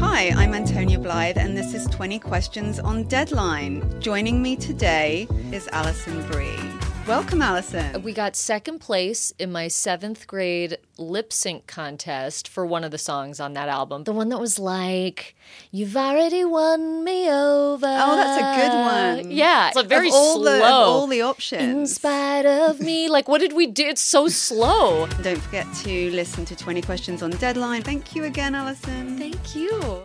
Hi, I'm Antonia Blythe, and this is 20 Questions on Deadline. Joining me today is Alison Brie. Welcome, Alison. We got second place in my 7th grade lip sync contest for one of the songs on that album. The one that was like, "You've already won me over." Oh, that's a good one. Yeah. It's a very slow. Of all the options. In spite of me. Like, what did we do? It's so slow. Don't forget to listen to 20 Questions on Deadline. Thank you again, Alison. Thank you.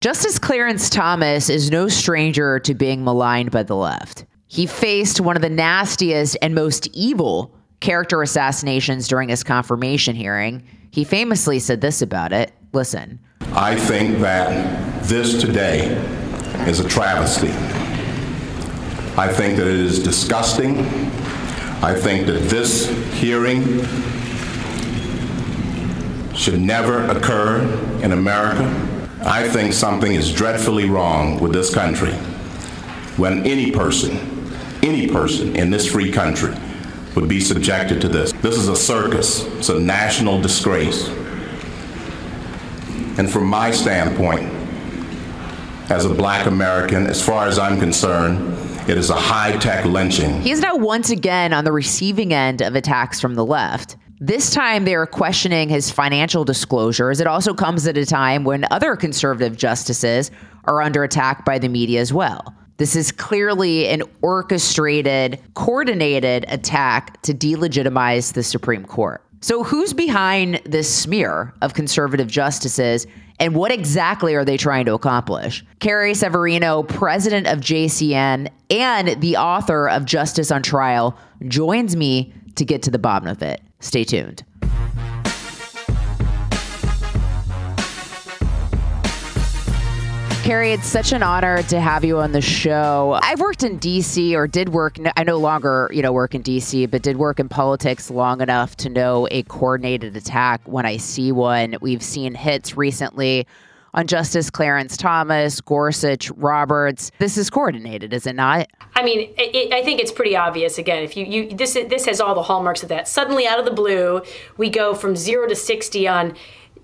Justice Clarence Thomas is no stranger to being maligned by the left. He faced one of the nastiest and most evil character assassinations during his confirmation hearing. He famously said this about it. Listen. I think that this today is a travesty. I think that it is disgusting. I think that this hearing should never occur in America. I think something is dreadfully wrong with this country when any person in this free country would be subjected to this. This is a circus. It's a national disgrace. And from my standpoint, as a black American, as far as I'm concerned, it is a high-tech lynching. He is now once again on the receiving end of attacks from the left. This time, they are questioning his financial disclosures. It also comes at a time when other conservative justices are under attack by the media as well. This is clearly an orchestrated, coordinated attack to delegitimize the Supreme Court. So who's behind this smear of conservative justices, and what exactly are they trying to accomplish? Carrie Severino, president of JCN and the author of Justice on Trial, joins me to get to the bottom of it. Stay tuned. Carrie, it's such an honor to have you on the show. I've worked in D.C. or did work. I no longer, work in D.C., but did work in politics long enough to know a coordinated attack when I see one. We've seen hits recently on Justice Clarence Thomas, Gorsuch, Roberts. This is coordinated, is it not? I mean, I think it's pretty obvious. Again, if this has all the hallmarks of that. Suddenly, out of the blue, we go from 0 to 60 on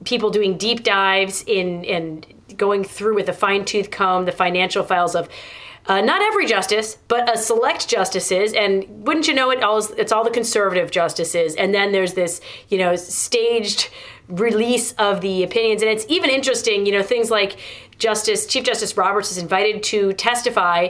people doing deep dives in going through with a fine-tooth comb the financial files of not every justice, but a select justices, and wouldn't you know it, it's all the conservative justices, and then there's this, staged release of the opinions. And it's even interesting, things like Chief Justice Roberts is invited to testify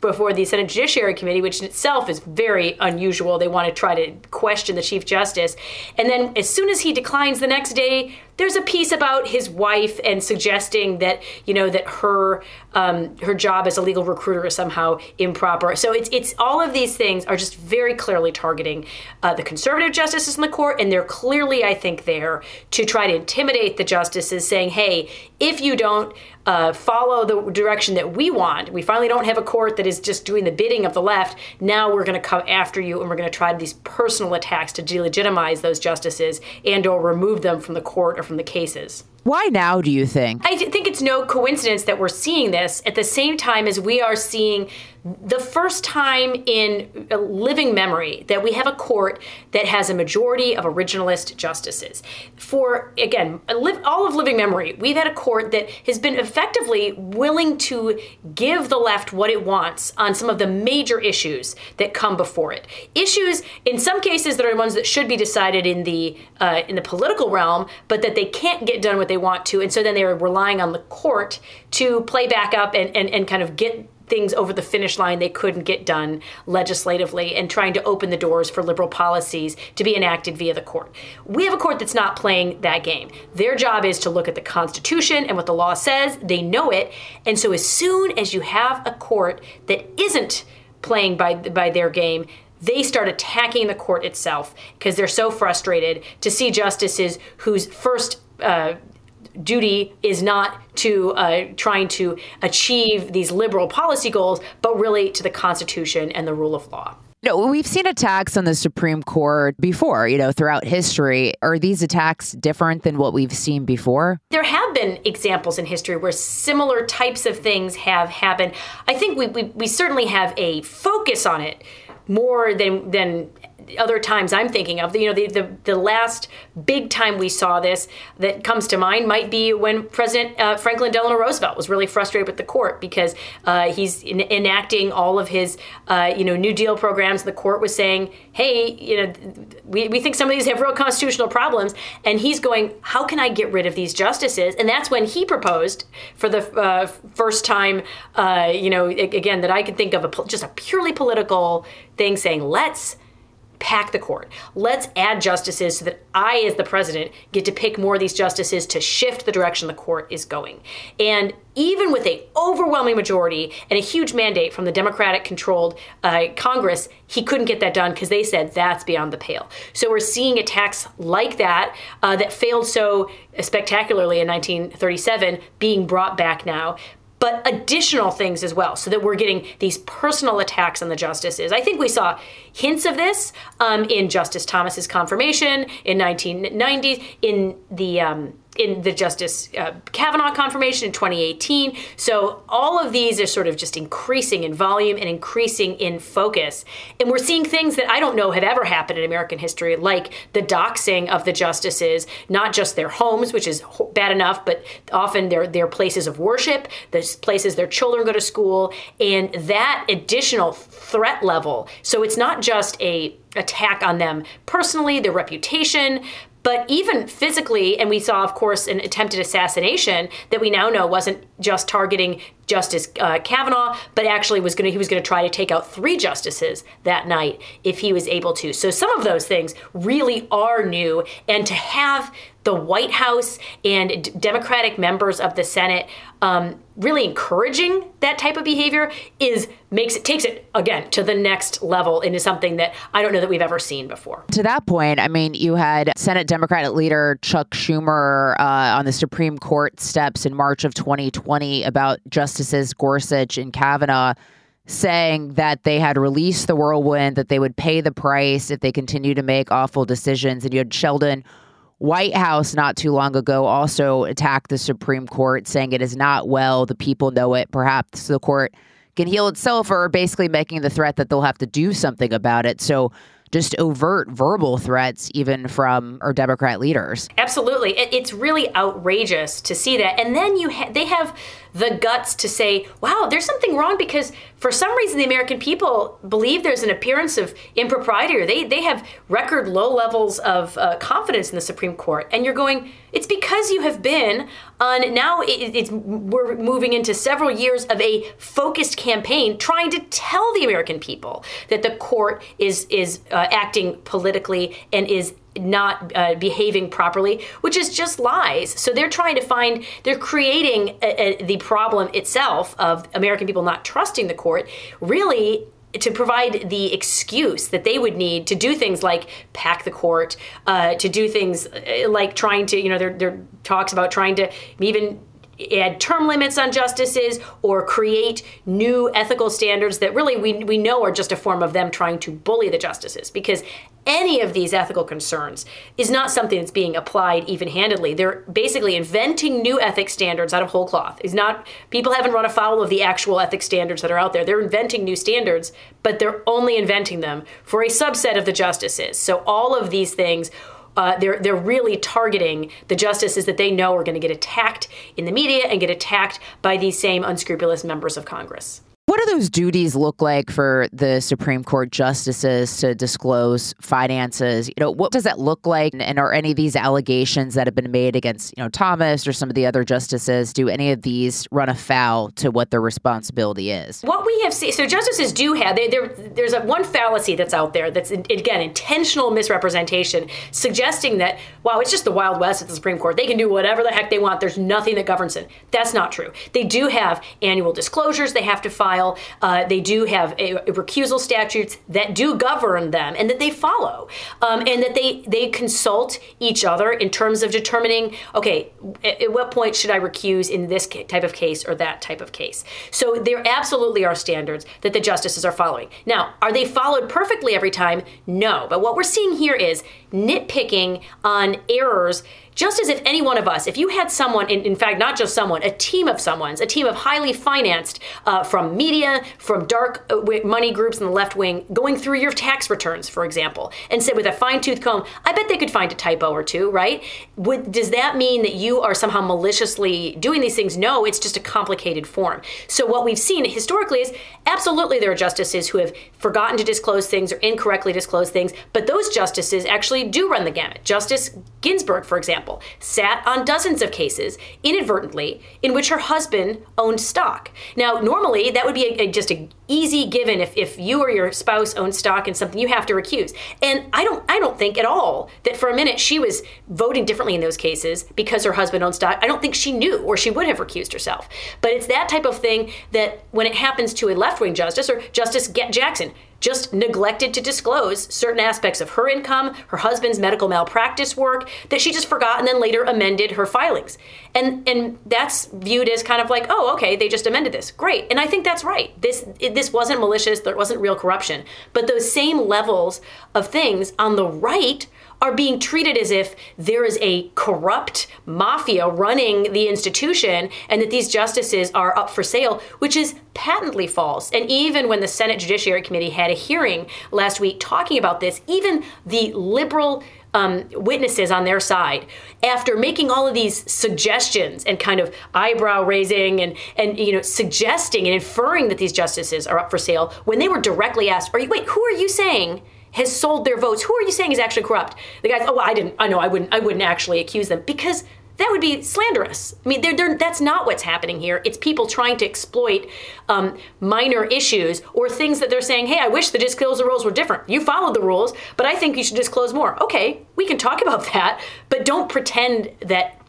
before the Senate Judiciary Committee, which in itself is very unusual. They want to try to question the Chief Justice. And then as soon as he declines the next day, there's a piece about his wife and suggesting that, that her job as a legal recruiter is somehow improper. So it's all of these things are just very clearly targeting the conservative justices in the court. And they're clearly, I think, there to try to intimidate the justices, saying, hey, if you don't follow the direction that we want, we finally don't have a court that is just doing the bidding of the left, now we're going to come after you and we're going to try these personal attacks to delegitimize those justices and or remove them from the court or from the cases. Why now, do you think? I think it's no coincidence that we're seeing this at the same time as we are seeing the first time in living memory that we have a court that has a majority of originalist justices. For, again, all of living memory, we've had a court that has been effectively willing to give the left what it wants on some of the major issues that come before it. Issues, in some cases, that are ones that should be decided in the political realm, but that they can't get done what they want to. And so then they were relying on the court to play back up and kind of get things over the finish line they couldn't get done legislatively, and trying to open the doors for liberal policies to be enacted via the court. We have a court that's not playing that game. Their job is to look at the Constitution and what the law says. They know it. And so as soon as you have a court that isn't playing by their game, they start attacking the court itself because they're so frustrated to see justices whose first duty is not to trying to achieve these liberal policy goals, but really to the Constitution and the rule of law. No, we've seen attacks on the Supreme Court before, you know, throughout history. Are these attacks different than what we've seen before? There have been examples in history where similar types of things have happened. I think we certainly have a focus on it more than other times I'm thinking of. You know, the last big time we saw this that comes to mind might be when President Franklin Delano Roosevelt was really frustrated with the court because he's enacting all of his, New Deal programs. The court was saying, hey, we think some of these have real constitutional problems. And he's going, how can I get rid of these justices? And that's when he proposed for the first time, again, that I could think of just a purely political thing, saying, let's pack the court. Let's add justices so that I, as the president, get to pick more of these justices to shift the direction the court is going. And even with an overwhelming majority and a huge mandate from the Democratic-controlled Congress, he couldn't get that done because they said that's beyond the pale. So we're seeing attacks like that that failed so spectacularly in 1937 being brought back now, but additional things as well, so that we're getting these personal attacks on the justices. I think we saw hints of this in Justice Thomas's confirmation in 1990, in the Justice Kavanaugh confirmation in 2018. So all of these are sort of just increasing in volume and increasing in focus. And we're seeing things that I don't know have ever happened in American history, like the doxing of the justices, not just their homes, which is bad enough, but often their places of worship, the places their children go to school, and that additional threat level. So it's not just an attack on them personally, their reputation, but even physically. And we saw, of course, an attempted assassination that we now know wasn't just targeting Justice Kavanaugh, but actually he was going to try to take out 3 justices that night if he was able to. So some of those things really are new. And to have the White House and Democratic members of the Senate really encouraging that type of behavior takes it again to the next level into something that I don't know that we've ever seen before. To that point, I mean, you had Senate Democratic leader Chuck Schumer on the Supreme Court steps in March of 2020 about Justices Gorsuch and Kavanaugh saying that they had released the whirlwind, that they would pay the price if they continue to make awful decisions. And you had Sheldon Whitehouse not too long ago also attacked the Supreme Court, saying it is not well, the people know it, perhaps the court can heal itself, or basically making the threat that they'll have to do something about it. So just overt verbal threats even from our Democrat leaders. Absolutely. It's really outrageous to see that. And then they have the guts to say, wow, there's something wrong because for some reason the American people believe there's an appearance of impropriety. They have record low levels of confidence in the Supreme Court. And you're going, it's because you have been on, now we're moving into several years of a focused campaign trying to tell the American people that the court is acting politically and is not behaving properly, which is just lies. So they're trying to they're creating the problem itself of American people not trusting the court, really to provide the excuse that they would need to do things like pack the court, to do things like trying to, their talks about trying to even add term limits on justices or create new ethical standards that really we know are just a form of them trying to bully the justices, because any of these ethical concerns is not something that's being applied even-handedly. They're basically inventing new ethics standards out of whole cloth. People haven't run afoul of the actual ethics standards that are out there. They're inventing new standards, but they're only inventing them for a subset of the justices. So all of these things, they're really targeting the justices that they know are going to get attacked in the media and get attacked by these same unscrupulous members of Congress. What do those duties look like for the Supreme Court justices to disclose finances? You know, what does that look like? And are any of these allegations that have been made against, you know, Thomas or some of the other justices, do any of these run afoul to what their responsibility is? What we have seen, so justices do have, there's one fallacy that's out there that's, again, intentional misrepresentation, suggesting that, wow, it's just the Wild West at the Supreme Court. They can do whatever the heck they want. There's nothing that governs it. That's not true. They do have annual disclosures they have to file. They do have a recusal statutes that do govern them and that they follow, and that they consult each other in terms of determining, okay, at what point should I recuse in this type of case or that type of case? So there absolutely are standards that the justices are following. Now, are they followed perfectly every time? No. But what we're seeing here is nitpicking on errors. Just as if any one of us, if you had someone, in fact, not just someone, a team of someone's, a team of highly financed from media, from dark money groups in the left wing, going through your tax returns, for example, and said with a fine-tooth comb, I bet they could find a typo or two, right? Does that mean that you are somehow maliciously doing these things? No, it's just a complicated form. So what we've seen historically is absolutely there are justices who have forgotten to disclose things or incorrectly disclose things, but those justices actually do run the gamut. Justice Ginsburg, for example, sat on dozens of cases inadvertently in which her husband owned stock. Now, normally that would be just an easy given if you or your spouse owned stock in something you have to recuse. And I don't think at all that for a minute she was voting differently in those cases because her husband owned stock. I don't think she knew, or she would have recused herself. But it's that type of thing that when it happens to a left-wing justice, or Justice Jackson, just neglected to disclose certain aspects of her income, her husband's medical malpractice work, that she just forgot and then later amended her filings. And that's viewed as kind of like, oh, okay, they just amended this. Great. And I think that's right. This wasn't malicious. There wasn't real corruption. But those same levels of things on the right are being treated as if there is a corrupt mafia running the institution and that these justices are up for sale, which is patently false. And even when the Senate Judiciary Committee had a hearing last week talking about this, even the liberal witnesses on their side, after making all of these suggestions and kind of eyebrow raising and you know, suggesting and inferring that these justices are up for sale, when they were directly asked, who are you saying has sold their votes? Who are you saying is actually corrupt? The guys, I wouldn't actually accuse them, because that would be slanderous. I mean, that's not what's happening here. It's people trying to exploit minor issues or things that they're saying, hey, I wish the disclosure rules were different. You followed the rules, but I think you should disclose more. Okay, we can talk about that, but don't pretend that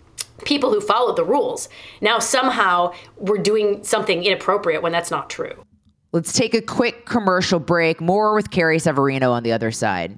people who followed the rules now somehow were doing something inappropriate when that's not true. Let's take a quick commercial break. More with Carrie Severino on the other side.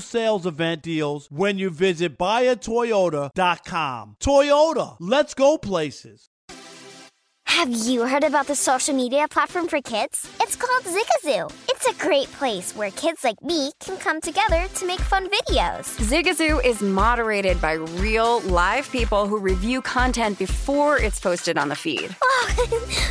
sales event deals when you visit buyatoyota.com. Toyota, let's go places. Have you heard about the social media platform for kids? It's called Zigazoo. It's a great place where kids like me can come together to make fun videos. Zigazoo is moderated by real, live people who review content before it's posted on the feed. Oh.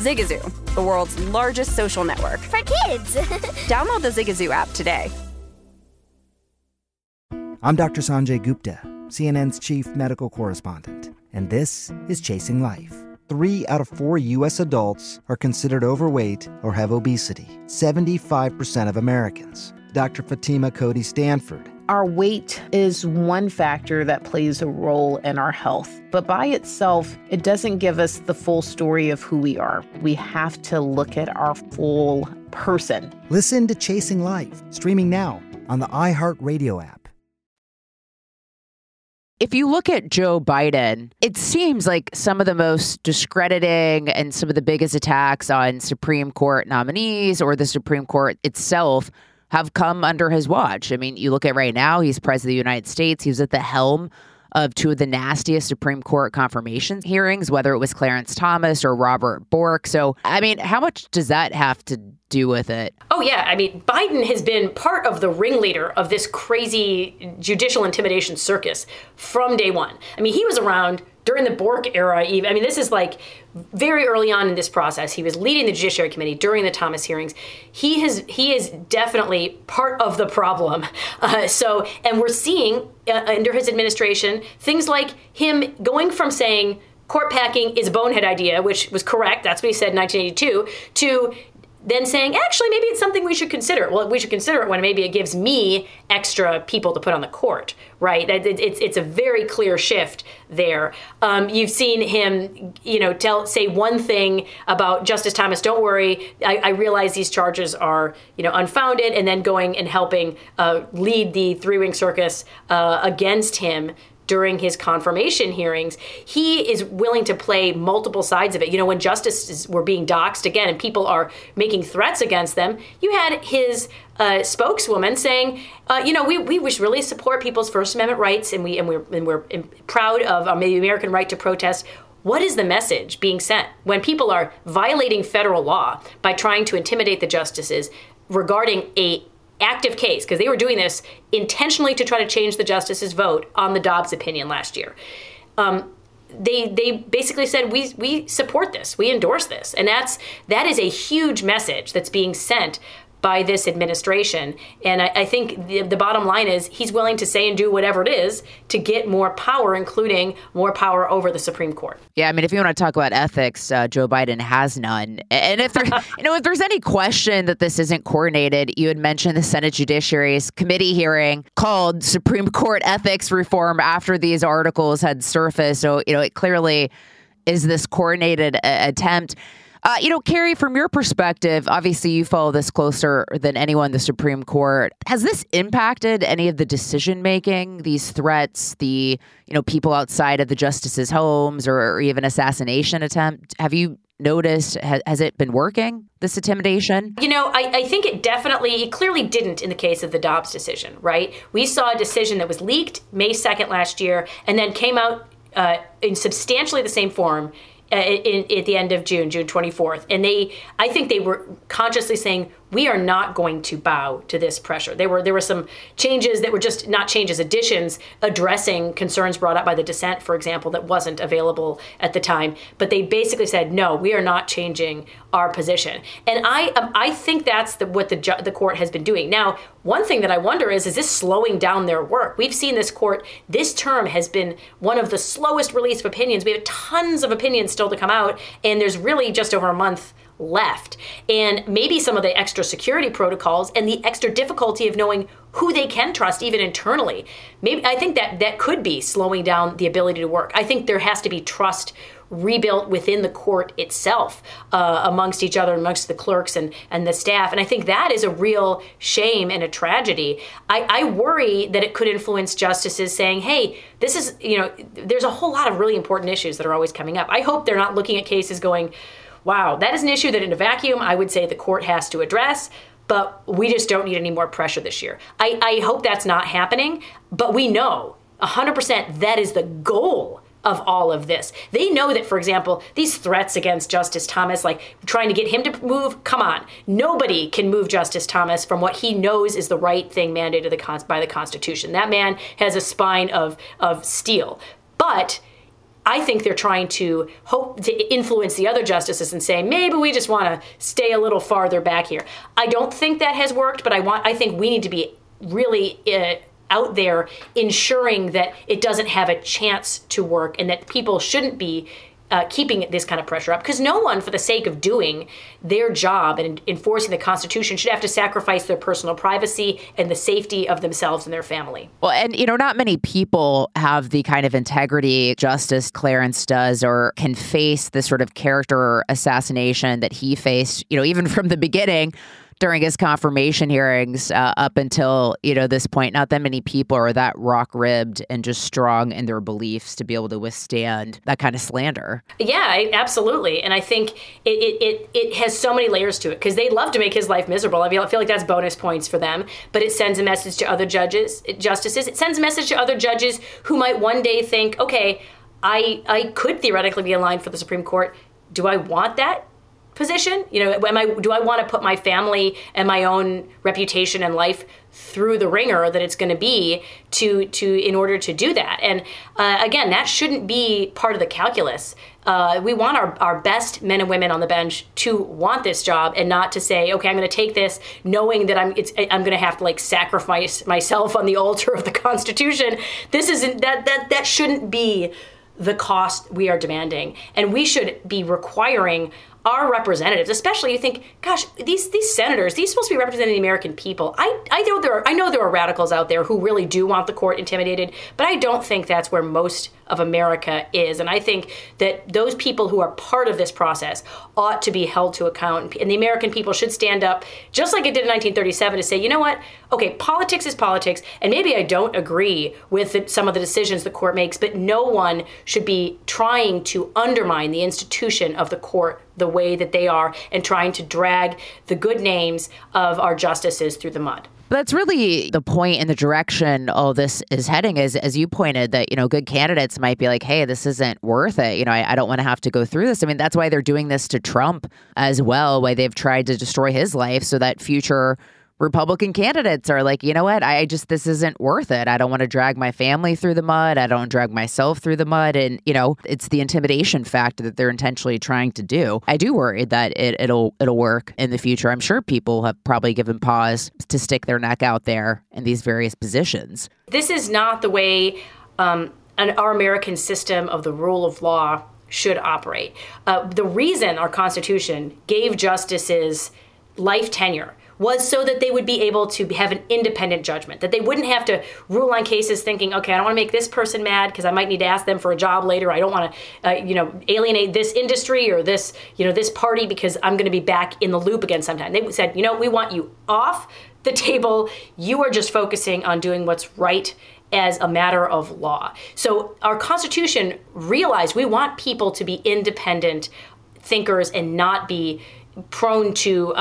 Zigazoo, the world's largest social network. For kids! Download the Zigazoo app today. I'm Dr. Sanjay Gupta, CNN's chief medical correspondent, and this is Chasing Life. 3 out of 4 U.S. adults are considered overweight or have obesity, 75% of Americans. Dr. Fatima Cody Stanford. Our weight is one factor that plays a role in our health, but by itself, it doesn't give us the full story of who we are. We have to look at our full person. Listen to Chasing Life, streaming now on the iHeartRadio app. If you look at Joe Biden, it seems like some of the most discrediting and some of the biggest attacks on Supreme Court nominees or the Supreme Court itself have come under his watch. I mean, you look at right now, he's president of the United States. He was at the helm of two of the nastiest Supreme Court confirmation hearings, whether it was Clarence Thomas or Robert Bork. So, I mean, how much does that have to do with it? Oh, yeah. I mean, Biden has been part of the ringleader of this crazy judicial intimidation circus from day one. I mean, he was around during the Bork era. I mean, this is like very early on in this process. He was leading the Judiciary Committee during the Thomas hearings. He is definitely part of the problem. And we're seeing under his administration things like him going from saying court packing is a bonehead idea, which was correct. That's what he said in 1982, to then saying, actually, maybe it's something we should consider. Well, we should consider it when maybe it gives me extra people to put on the court, right? It's a very clear shift there. You've seen him, say one thing about Justice Thomas, don't worry, I realize these charges are, unfounded, and then going and helping lead the three-ring circus against him during his confirmation hearings. He is willing to play multiple sides of it. When justices were being doxxed again and people are making threats against them, you had his spokeswoman saying, we wish really support people's First Amendment rights, and we're proud of the American right to protest. What is the message being sent when people are violating federal law by trying to intimidate the justices regarding a active case, because they were doing this intentionally to try to change the justices' vote on the Dobbs opinion last year. They basically said, we support this, we endorse this. And that is a huge message that's being sent by this administration. And I think the bottom line is he's willing to say and do whatever it is to get more power, including more power over the Supreme Court. Yeah, I mean, if you want to talk about ethics, Joe Biden has none. And if there, if there's any question that this isn't coordinated, you had mentioned the Senate Judiciary's committee hearing called Supreme Court Ethics Reform after these articles had surfaced. So, it clearly is this coordinated attempt. Carrie, from your perspective, obviously you follow this closer than anyone, the Supreme Court. Has this impacted any of the decision making, these threats, the, people outside of the justices' homes or even assassination attempt? Have you noticed? Has it been working, this intimidation? I think it clearly didn't in the case of the Dobbs decision, right? We saw a decision that was leaked May 2nd last year and then came out in substantially the same form at the end of June 24th. And I think they were consciously saying, we are not going to bow to this pressure. There were some changes that were just not changes, additions, addressing concerns brought up by the dissent, for example, that wasn't available at the time. But they basically said, no, we are not changing our position. And I think that's what the court has been doing. Now, one thing that I wonder is this slowing down their work? We've seen this court, this term has been one of the slowest release of opinions. We have tons of opinions still to come out, and there's really just over a month left. And maybe some of the extra security protocols and the extra difficulty of knowing who they can trust even internally. Maybe I think that could be slowing down the ability to work. I think there has to be trust rebuilt within the court itself, amongst each other, amongst the clerks and the staff. And I think that is a real shame and a tragedy. I worry that it could influence justices saying, hey, this is, there's a whole lot of really important issues that are always coming up. I hope they're not looking at cases going, wow, that is an issue that in a vacuum I would say the court has to address, but we just don't need any more pressure this year. I hope that's not happening, but we know 100% that is the goal of all of this. They know that, for example, these threats against Justice Thomas, like trying to get him to move, come on, nobody can move Justice Thomas from what he knows is the right thing mandated by the Constitution. That man has a spine of steel. But I think they're trying to hope to influence the other justices and say, maybe we just want to stay a little farther back here. I don't think that has worked, but I think we need to be really out there ensuring that it doesn't have a chance to work, and that people shouldn't be keeping this kind of pressure up, because no one, for the sake of doing their job and enforcing the Constitution, should have to sacrifice their personal privacy and the safety of themselves and their family. Well, and, you know, not many people have the kind of integrity Justice Clarence does, or can face the sort of character assassination that he faced, you know, even from the beginning during his confirmation hearings up until, you know, this point. Not that many people are that rock-ribbed and just strong in their beliefs to be able to withstand that kind of slander. Yeah, absolutely. And I think it has so many layers to it, because they love to make his life miserable. I mean, I feel like that's bonus points for them. But it sends a message to other justices. It sends a message to other judges who might one day think, okay, I could theoretically be in line for the Supreme Court. Do I want that position? You know, do I want to put my family and my own reputation and life through the ringer that it's going to be in order to do that? And again, that shouldn't be part of the calculus. We want our best men and women on the bench to want this job, and not to say, okay, I'm going to take this knowing that I'm going to have to sacrifice myself on the altar of the Constitution. This isn't that shouldn't be the cost we are demanding, and we should be requiring our representatives, especially. You think, gosh, these senators, these supposed to be representing the American people. I know there are radicals out there who really do want the court intimidated, but I don't think that's where most of America is. And I think that those people who are part of this process ought to be held to account. And the American people should stand up, just like it did in 1937, to say, you know what? Okay, politics is politics, and maybe I don't agree with some of the decisions the court makes, but no one should be trying to undermine the institution of the court the way that they are, and trying to drag the good names of our justices through the mud. That's really the point, and the direction all this is heading is, as you pointed, that, you know, good candidates might be like, hey, this isn't worth it. You know, I don't want to have to go through this. I mean, that's why they're doing this to Trump as well, why they've tried to destroy his life, so that future Republican candidates are like, you know what, this isn't worth it. I don't want to drag my family through the mud. I don't drag myself through the mud. And, you know, it's the intimidation factor that they're intentionally trying to do. I do worry that it'll work in the future. I'm sure people have probably given pause to stick their neck out there in these various positions. This is not the way our American system of the rule of law should operate. The reason our Constitution gave justices life tenure was so that they would be able to have an independent judgment, that they wouldn't have to rule on cases thinking, okay, I don't want to make this person mad because I might need to ask them for a job later. I don't want to, alienate this industry or this, this party, because I'm going to be back in the loop again sometime. They said, we want you off the table. You are just focusing on doing what's right as a matter of law. So our Constitution realized we want people to be independent thinkers and not be prone to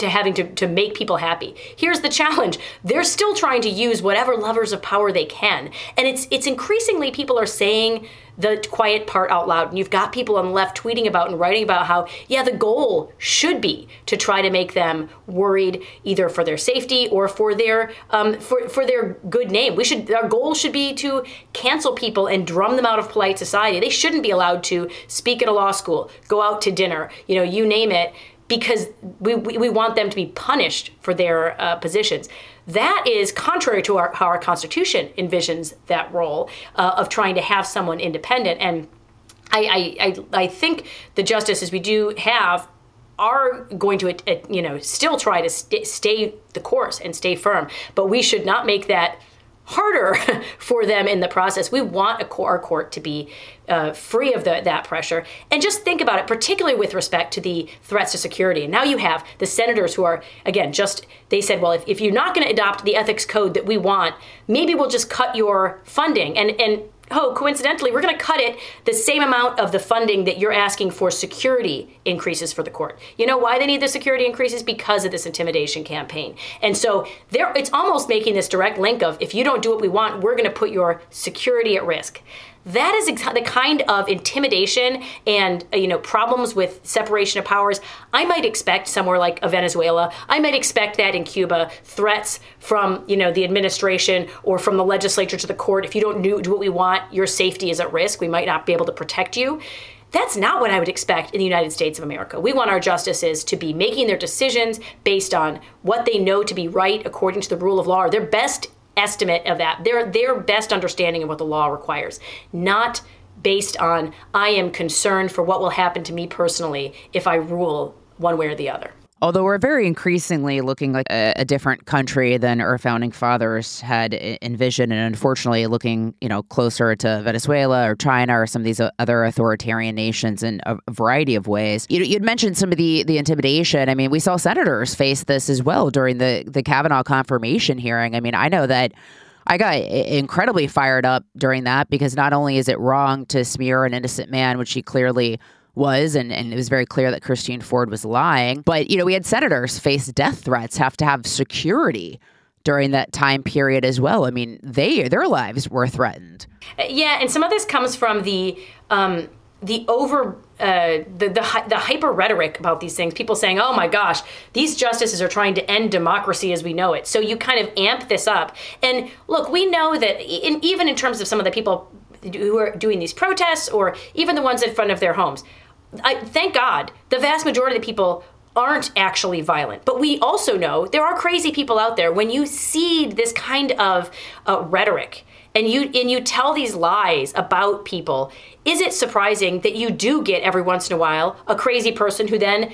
having to make people happy. Here's the challenge. They're still trying to use whatever levers of power they can. And it's increasingly people are saying the quiet part out loud. And you've got people on the left tweeting about and writing about how, yeah, the goal should be to try to make them worried either for their safety or for their good name. Our goal should be to cancel people and drum them out of polite society. They shouldn't be allowed to speak at a law school, go out to dinner, you name it, because we want them to be punished for their positions. That is contrary to how our Constitution envisions that role of trying to have someone independent. And I think the justices we do have are going to, still try to stay the course and stay firm. But we should not make that harder for them in the process. We want our court to be free of that pressure. And just think about it, particularly with respect to the threats to security. And now you have the senators who are, again, they said, well, if you're not going to adopt the ethics code that we want, maybe we'll just cut your funding. And coincidentally, we're going to cut it the same amount of the funding that you're asking for security increases for the court. You know why they need the security increases? Because of this intimidation campaign. And so it's almost making this direct link of, if you don't do what we want, we're going to put your security at risk. That is the kind of intimidation and, problems with separation of powers I might expect somewhere like a Venezuela. I might expect that in Cuba, threats from, the administration or from the legislature to the court. If you don't do what we want, your safety is at risk. We might not be able to protect you. That's not what I would expect in the United States of America. We want our justices to be making their decisions based on what they know to be right according to the rule of law, or their best estimate of that, their best understanding of what the law requires, not based on I am concerned for what will happen to me personally if I rule one way or the other. Although we're very increasingly looking like a different country than our founding fathers had envisioned, and unfortunately looking, closer to Venezuela or China or some of these other authoritarian nations in a variety of ways. You'd mentioned some of the intimidation. I mean, we saw senators face this as well during the Kavanaugh confirmation hearing. I mean, I know that I got incredibly fired up during that, because not only is it wrong to smear an innocent man, which he clearly was, and it was very clear that Christine Ford was lying. But, we had senators face death threats, have to have security during that time period as well. I mean, their lives were threatened. Yeah, and some of this comes from the hyper rhetoric about these things. People saying, oh my gosh, these justices are trying to end democracy as we know it. So you kind of amp this up. And look, we know that even in terms of some of the people who are doing these protests, or even the ones in front of their homes, thank God, the vast majority of the people aren't actually violent. But we also know there are crazy people out there. When you seed this kind of rhetoric and you tell these lies about people, is it surprising that you do get every once in a while a crazy person who then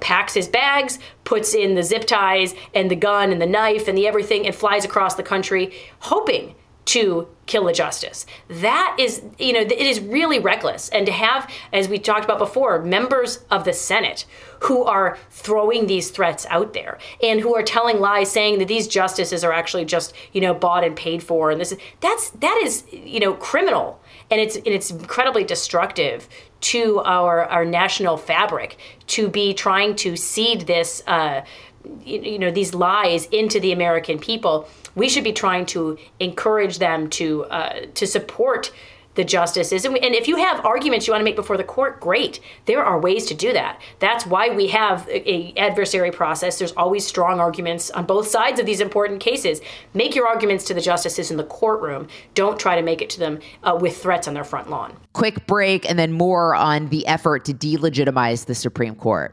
packs his bags, puts in the zip ties and the gun and the knife and the everything and flies across the country hoping to kill a justice? That is, it is really reckless. And to have, as we talked about before, members of the Senate who are throwing these threats out there and who are telling lies, saying that these justices are actually just, bought and paid for, and that is, criminal, and it's incredibly destructive to our national fabric to be trying to seed this, these lies into the American people. We should be trying to encourage them to support the justices. And if you have arguments you want to make before the court, great. There are ways to do that. That's why we have an adversary process. There's always strong arguments on both sides of these important cases. Make your arguments to the justices in the courtroom. Don't try to make it to them with threats on their front lawn. Quick break, and then more on the effort to delegitimize the Supreme Court.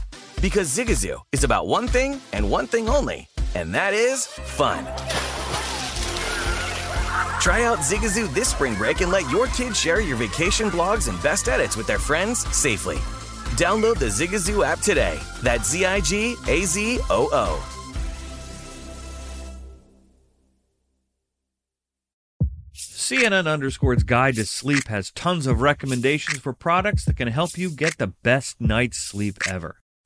Because Zigazoo is about one thing and one thing only, and that is fun. Try out Zigazoo this spring break and let your kids share your vacation blogs and best edits with their friends safely. Download the Zigazoo app today. That's Zigazoo. CNN Underscored's Guide to Sleep has tons of recommendations for products that can help you get the best night's sleep ever.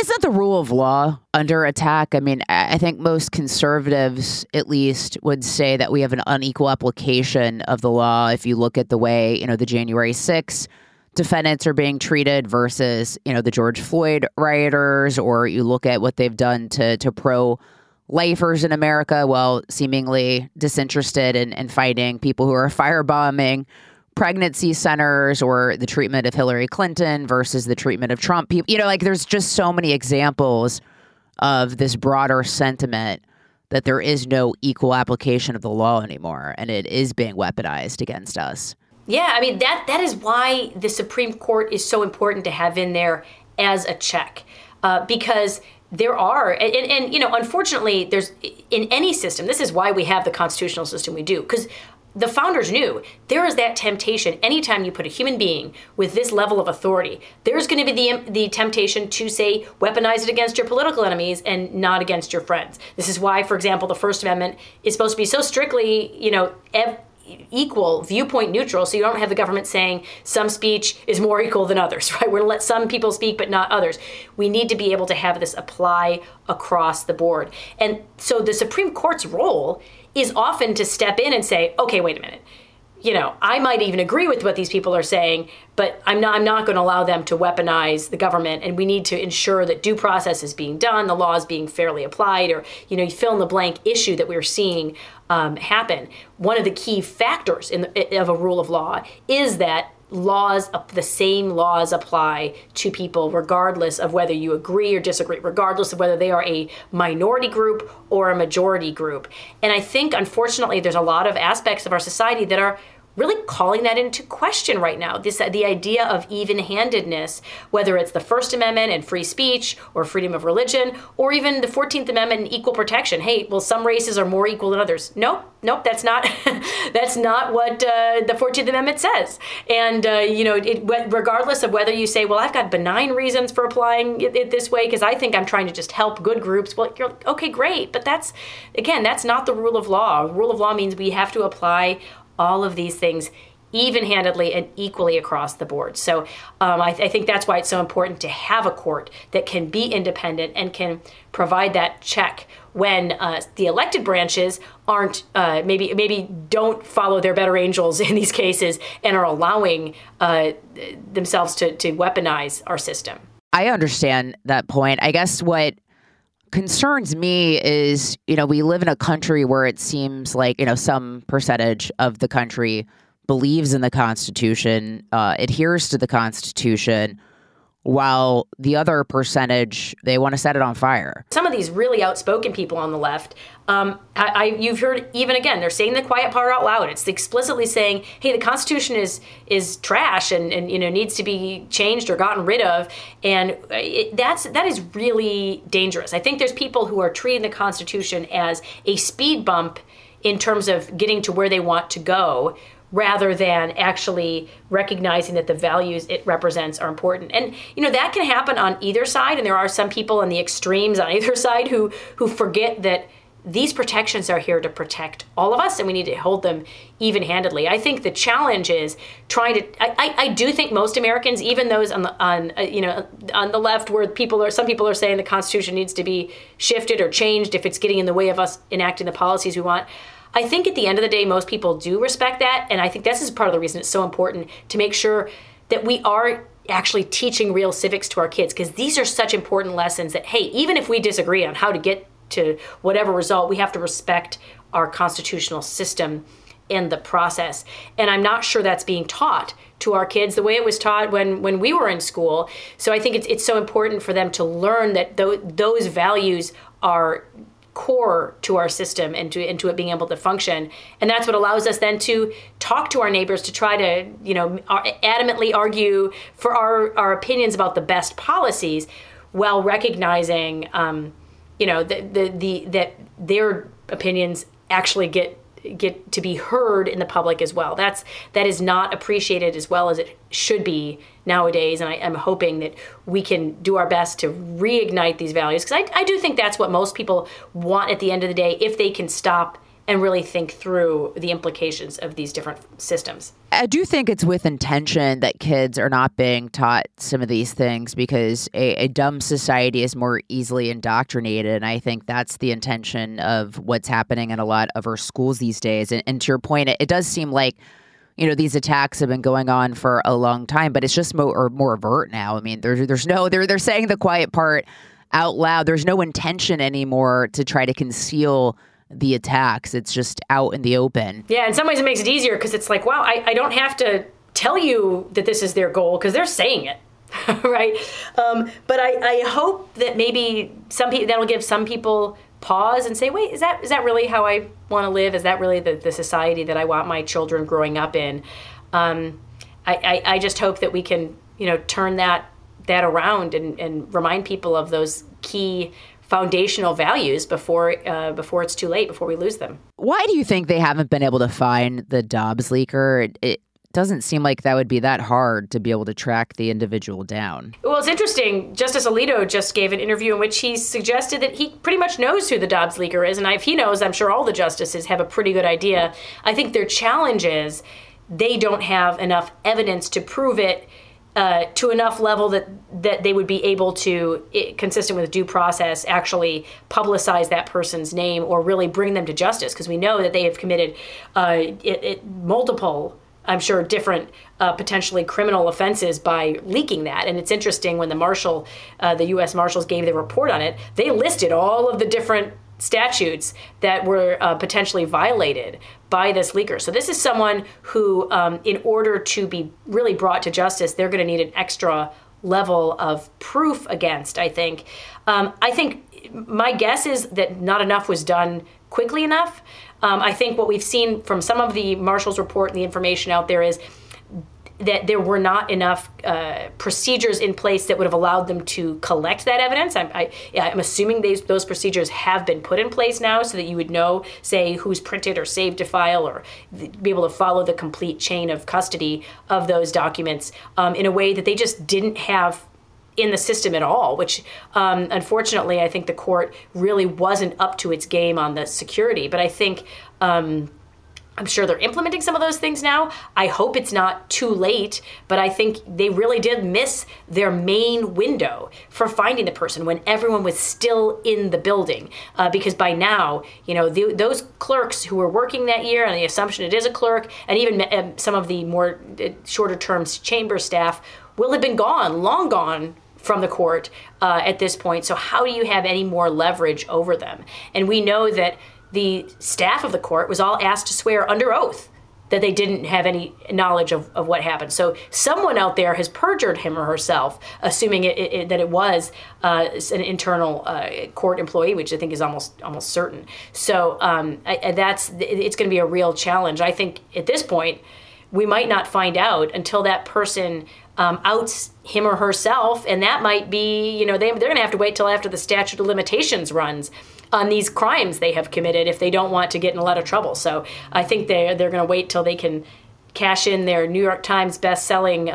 Isn't the rule of law under attack? I mean, I think most conservatives, at least, would say that we have an unequal application of the law. If you look at the way, the January 6th defendants are being treated versus, the George Floyd rioters, or you look at what they've done to pro-lifers in America, well, seemingly disinterested in fighting people who are firebombing pregnancy centers, or the treatment of Hillary Clinton versus the treatment of Trump. People, there's just so many examples of this broader sentiment that there is no equal application of the law anymore, and it is being weaponized against us. Yeah, I mean, that is why the Supreme Court is so important to have in there as a check, because there are, and unfortunately, there's, in any system, this is why we have the constitutional system we do, because the founders knew there is that temptation. Anytime you put a human being with this level of authority, there's going to be the temptation to, say, weaponize it against your political enemies and not against your friends. This is why, for example, the First Amendment is supposed to be so strictly, equal, viewpoint neutral, so you don't have the government saying some speech is more equal than others, right? We're going to let some people speak but not others. We need to be able to have this apply across the board. And so the Supreme Court's role is often to step in and say, okay, wait a minute. I might even agree with what these people are saying, but I'm not going to allow them to weaponize the government, and we need to ensure that due process is being done, the law is being fairly applied, or, you fill in the blank issue that we're seeing happen. One of the key factors of a rule of law is that the same laws apply to people regardless of whether you agree or disagree, regardless of whether they are a minority group or a majority group. And I think, unfortunately, there's a lot of aspects of our society that are really calling that into question right now. The idea of even-handedness, whether it's the First Amendment and free speech or freedom of religion, or even the 14th Amendment and equal protection. Hey, well, some races are more equal than others. Nope, that's not what the 14th Amendment says. And regardless of whether you say, well, I've got benign reasons for applying it this way because I think I'm trying to just help good groups. Well, you're like, okay, great, but that's not the rule of law. The rule of law means we have to apply all of these things even-handedly and equally across the board. So I think that's why it's so important to have a court that can be independent and can provide that check when the elected branches aren't, maybe don't follow their better angels in these cases and are allowing themselves to weaponize our system. I understand that point. I guess what concerns me is, we live in a country where it seems like, some percentage of the country believes in the Constitution, adheres to the Constitution, while the other percentage, they want to set it on fire. Some of these really outspoken people on the left, you've heard, even again, they're saying the quiet part out loud. It's explicitly saying, hey, the Constitution is trash and needs to be changed or gotten rid of. And that is really dangerous. I think there's people who are treating the Constitution as a speed bump in terms of getting to where they want to go, rather than actually recognizing that the values it represents are important. And, that can happen on either side. And there are some people in the extremes on either side who forget that these protections are here to protect all of us, and we need to hold them even-handedly. I think the challenge is trying to, I do think most Americans, even those on the left, where some people are saying the Constitution needs to be shifted or changed if it's getting in the way of us enacting the policies we want. I think at the end of the day, most people do respect that. And I think this is part of the reason it's so important to make sure that we are actually teaching real civics to our kids, because these are such important lessons that, hey, even if we disagree on how to get to whatever result, we have to respect our constitutional system in the process. And I'm not sure that's being taught to our kids the way it was taught when we were in school. So I think it's so important for them to learn that those values are core to our system and to it being able to function. And that's what allows us then to talk to our neighbors, to try to, adamantly argue for our opinions about the best policies, while recognizing, that their opinions actually get get to be heard in the public as well. That is not appreciated as well as it should be nowadays. And I'm hoping that we can do our best to reignite these values, because I do think that's what most people want at the end of the day, if they can stop and really think through the implications of these different systems. I do think it's with intention that kids are not being taught some of these things, because a dumb society is more easily indoctrinated. And I think that's the intention of what's happening in a lot of our schools these days. And to your point, it does seem like, you know, these attacks have been going on for a long time, but it's just more overt now. I mean, they're saying the quiet part out loud. There's no intention anymore to try to conceal the attacks. It's just out in the open. Yeah, in some ways it makes it easier, because it's like, wow, I don't have to tell you that this is their goal, because they're saying it, right? But I hope that maybe some people, that'll give some people pause and say, wait, is that really how I want to live? Is that really the society that I want my children growing up in? I just hope that we can, you know, turn that around and remind people of those key foundational values before it's too late, before we lose them. Why do you think they haven't been able to find the Dobbs leaker? It doesn't seem like that would be that hard to be able to track the individual down. Well, it's interesting. Justice Alito just gave an interview in which he suggested that he pretty much knows who the Dobbs leaker is. And if he knows, I'm sure all the justices have a pretty good idea. I think their challenge is they don't have enough evidence to prove it to enough level that they would be able to, consistent with due process, actually publicize that person's name or really bring them to justice, because we know that they have committed multiple, I'm sure, different potentially criminal offenses by leaking that. And it's interesting, when the U.S. Marshals gave the report on it, they listed all of the different statutes that were potentially violated by this leaker. So this is someone who, in order to be really brought to justice, they're going to need an extra level of proof against, I think. My guess is that not enough was done quickly enough. I think what we've seen from some of the Marshal's report and the information out there is that there were not enough procedures in place that would have allowed them to collect that evidence. I'm assuming those procedures have been put in place now, so that you would know, say, who's printed or saved a file, or be able to follow the complete chain of custody of those documents in a way that they just didn't have in the system at all, which unfortunately I think the court really wasn't up to its game on the security. But I think I'm sure they're implementing some of those things now. I hope it's not too late, but I think they really did miss their main window for finding the person, when everyone was still in the building. Because by now, you know, those clerks who were working that year, and the assumption it is a clerk, and even some of the more shorter term chamber staff will have been gone, long gone from the court at this point. So how do you have any more leverage over them? And we know that the staff of the court was all asked to swear under oath that they didn't have any knowledge of what happened. So someone out there has perjured him or herself, assuming that it was an internal court employee, which I think is almost certain. So it's going to be a real challenge. I think at this point, we might not find out until that person outs him or herself, and that might be, you know, they're going to have to wait till after the statute of limitations runs on these crimes they have committed if they don't want to get in a lot of trouble. So I think they're going to wait till they can cash in their New York Times best-selling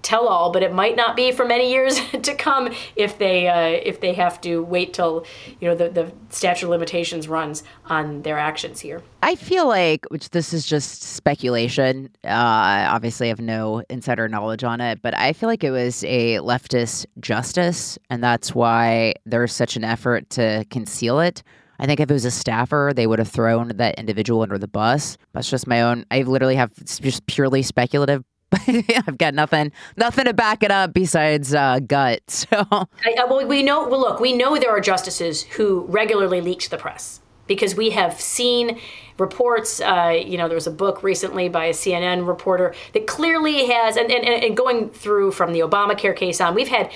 tell-all, but it might not be for many years to come if they have to wait till, you know, the statute of limitations runs on their actions here. I feel like, which this is just speculation, obviously I have no insider knowledge on it, but I feel like it was a leftist justice, and that's why there's such an effort to conceal it. I think if it was a staffer, they would have thrown that individual under the bus. That's just my own. I literally have just purely speculative. I've got nothing to back it up besides gut. So, we know. Well, look, we know there are justices who regularly leak to the press, because we have seen reports. You know, there was a book recently by a CNN reporter that clearly has, and going through from the Obamacare case on, we've had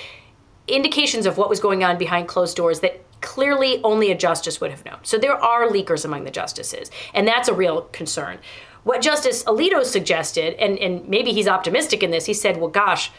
indications of what was going on behind closed doors that clearly only a justice would have known. So there are leakers among the justices, and that's a real concern. What Justice Alito suggested, and maybe he's optimistic in this, he said, well, gosh,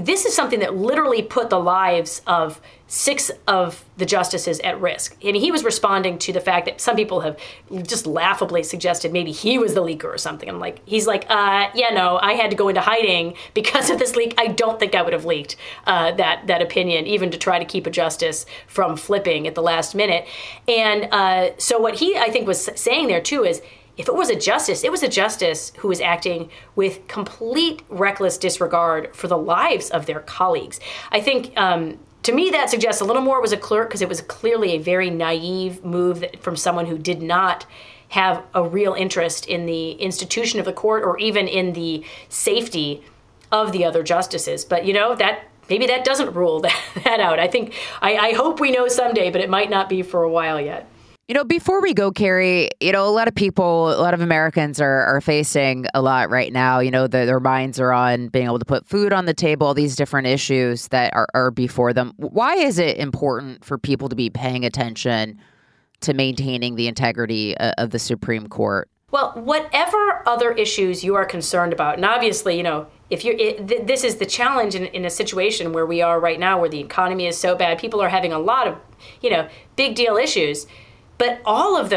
This is something that literally put the lives of six of the justices at risk. I mean, he was responding to the fact that some people have just laughably suggested maybe he was the leaker or something. I'm like, he's like, yeah, no, I had to go into hiding because of this leak. I don't think I would have leaked that opinion, even to try to keep a justice from flipping at the last minute. And so what he, I think, was saying there, too, is if it was a justice, it was a justice who was acting with complete reckless disregard for the lives of their colleagues. I think, to me, that suggests a little more was a clerk, because it was clearly a very naive move from someone who did not have a real interest in the institution of the court or even in the safety of the other justices. But, you know, that maybe that doesn't rule that out. I think I hope we know someday, but it might not be for a while yet. You know, before we go, Carrie, you know, a lot of Americans are facing a lot right now. You know, their minds are on being able to put food on the table, all these different issues that are before them. Why is it important for people to be paying attention to maintaining the integrity of the Supreme Court? Well, whatever other issues you are concerned about, and obviously, you know, this is the challenge in a situation where we are right now, where the economy is so bad, people are having a lot of, you know, big deal issues. But all of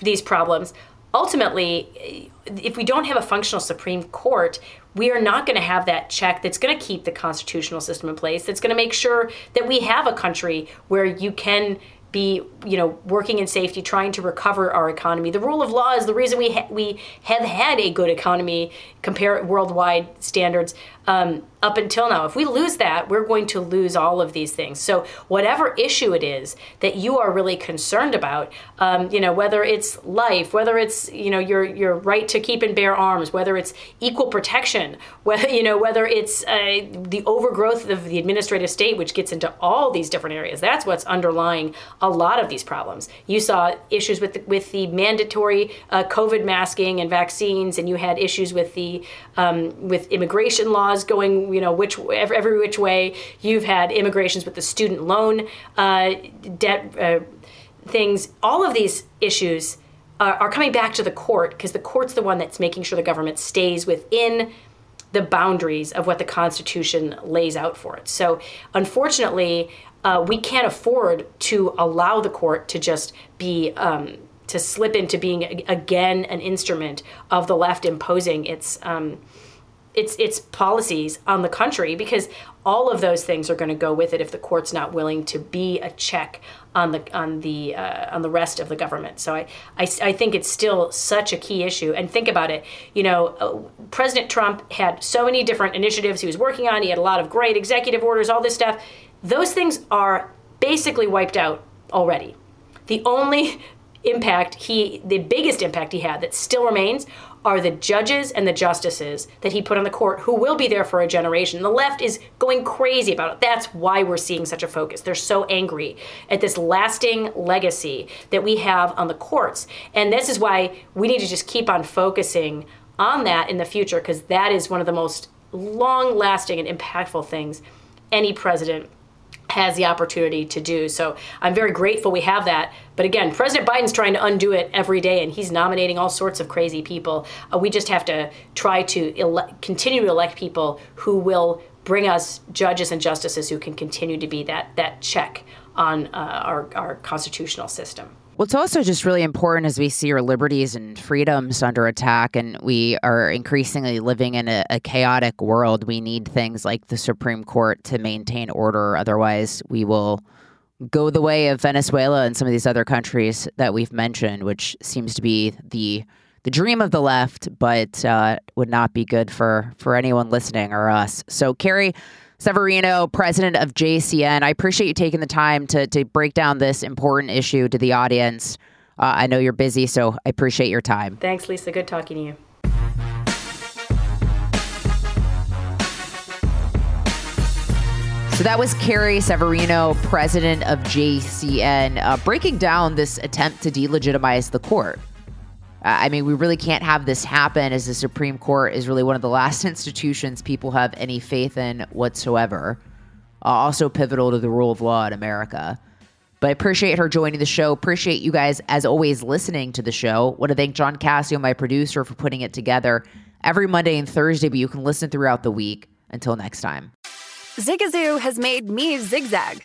these problems, ultimately, if we don't have a functional Supreme Court, we are not going to have that check that's going to keep the constitutional system in place, that's going to make sure that we have a country where you can be, you know, working in safety, trying to recover our economy. The rule of law is the reason we have had a good economy compared worldwide standards up until now. If we lose that, we're going to lose all of these things. So whatever issue it is that you are really concerned about, you know, whether it's life, whether it's, you know, your right to keep and bear arms, whether it's equal protection, whether it's the overgrowth of the administrative state, which gets into all these different areas. That's what's underlying a lot of these problems. You saw issues with the mandatory COVID masking and vaccines, and you had issues with the with immigration laws going, you know, every which way. You've had immigrations with the student loan debt things. All of these issues are coming back to the court, because the court's the one that's making sure the government stays within the boundaries of what the Constitution lays out for it. So, unfortunately, we can't afford to allow the court to just be to slip into being again an instrument of the left imposing its policies on the country, because all of those things are going to go with it if the court's not willing to be a check on the rest of the government. So I think it's still such a key issue. And think about it, you know, President Trump had so many different initiatives he was working on. He had a lot of great executive orders, all this stuff. Those things are basically wiped out already. The only impact the biggest impact he had that still remains are the judges and the justices that he put on the court, who will be there for a generation. The left is going crazy about it. That's why we're seeing such a focus. They're so angry at this lasting legacy that we have on the courts. And this is why we need to just keep on focusing on that in the future, because that is one of the most long-lasting and impactful things any president has the opportunity to do. So I'm very grateful we have that. But again, President Biden's trying to undo it every day, and he's nominating all sorts of crazy people. We just have to try to continue to elect people who will bring us judges and justices who can continue to be that check on our constitutional system. Well, it's also just really important as we see our liberties and freedoms under attack, and we are increasingly living in a chaotic world. We need things like the Supreme Court to maintain order. Otherwise, we will go the way of Venezuela and some of these other countries that we've mentioned, which seems to be the dream of the left, but would not be good for anyone listening or us. So, Carrie Severino, president of JCN, I appreciate you taking the time to break down this important issue to the audience. I know you're busy, so I appreciate your time. Thanks, Lisa. Good talking to you. So that was Carrie Severino, president of JCN, breaking down this attempt to delegitimize the court. I mean, we really can't have this happen, as the Supreme Court is really one of the last institutions people have any faith in whatsoever. Also pivotal to the rule of law in America. But I appreciate her joining the show. Appreciate you guys, as always, listening to the show. Want to thank John Cassio, my producer, for putting it together every Monday and Thursday, but you can listen throughout the week. Until next time. Zigazoo has made me zigzag.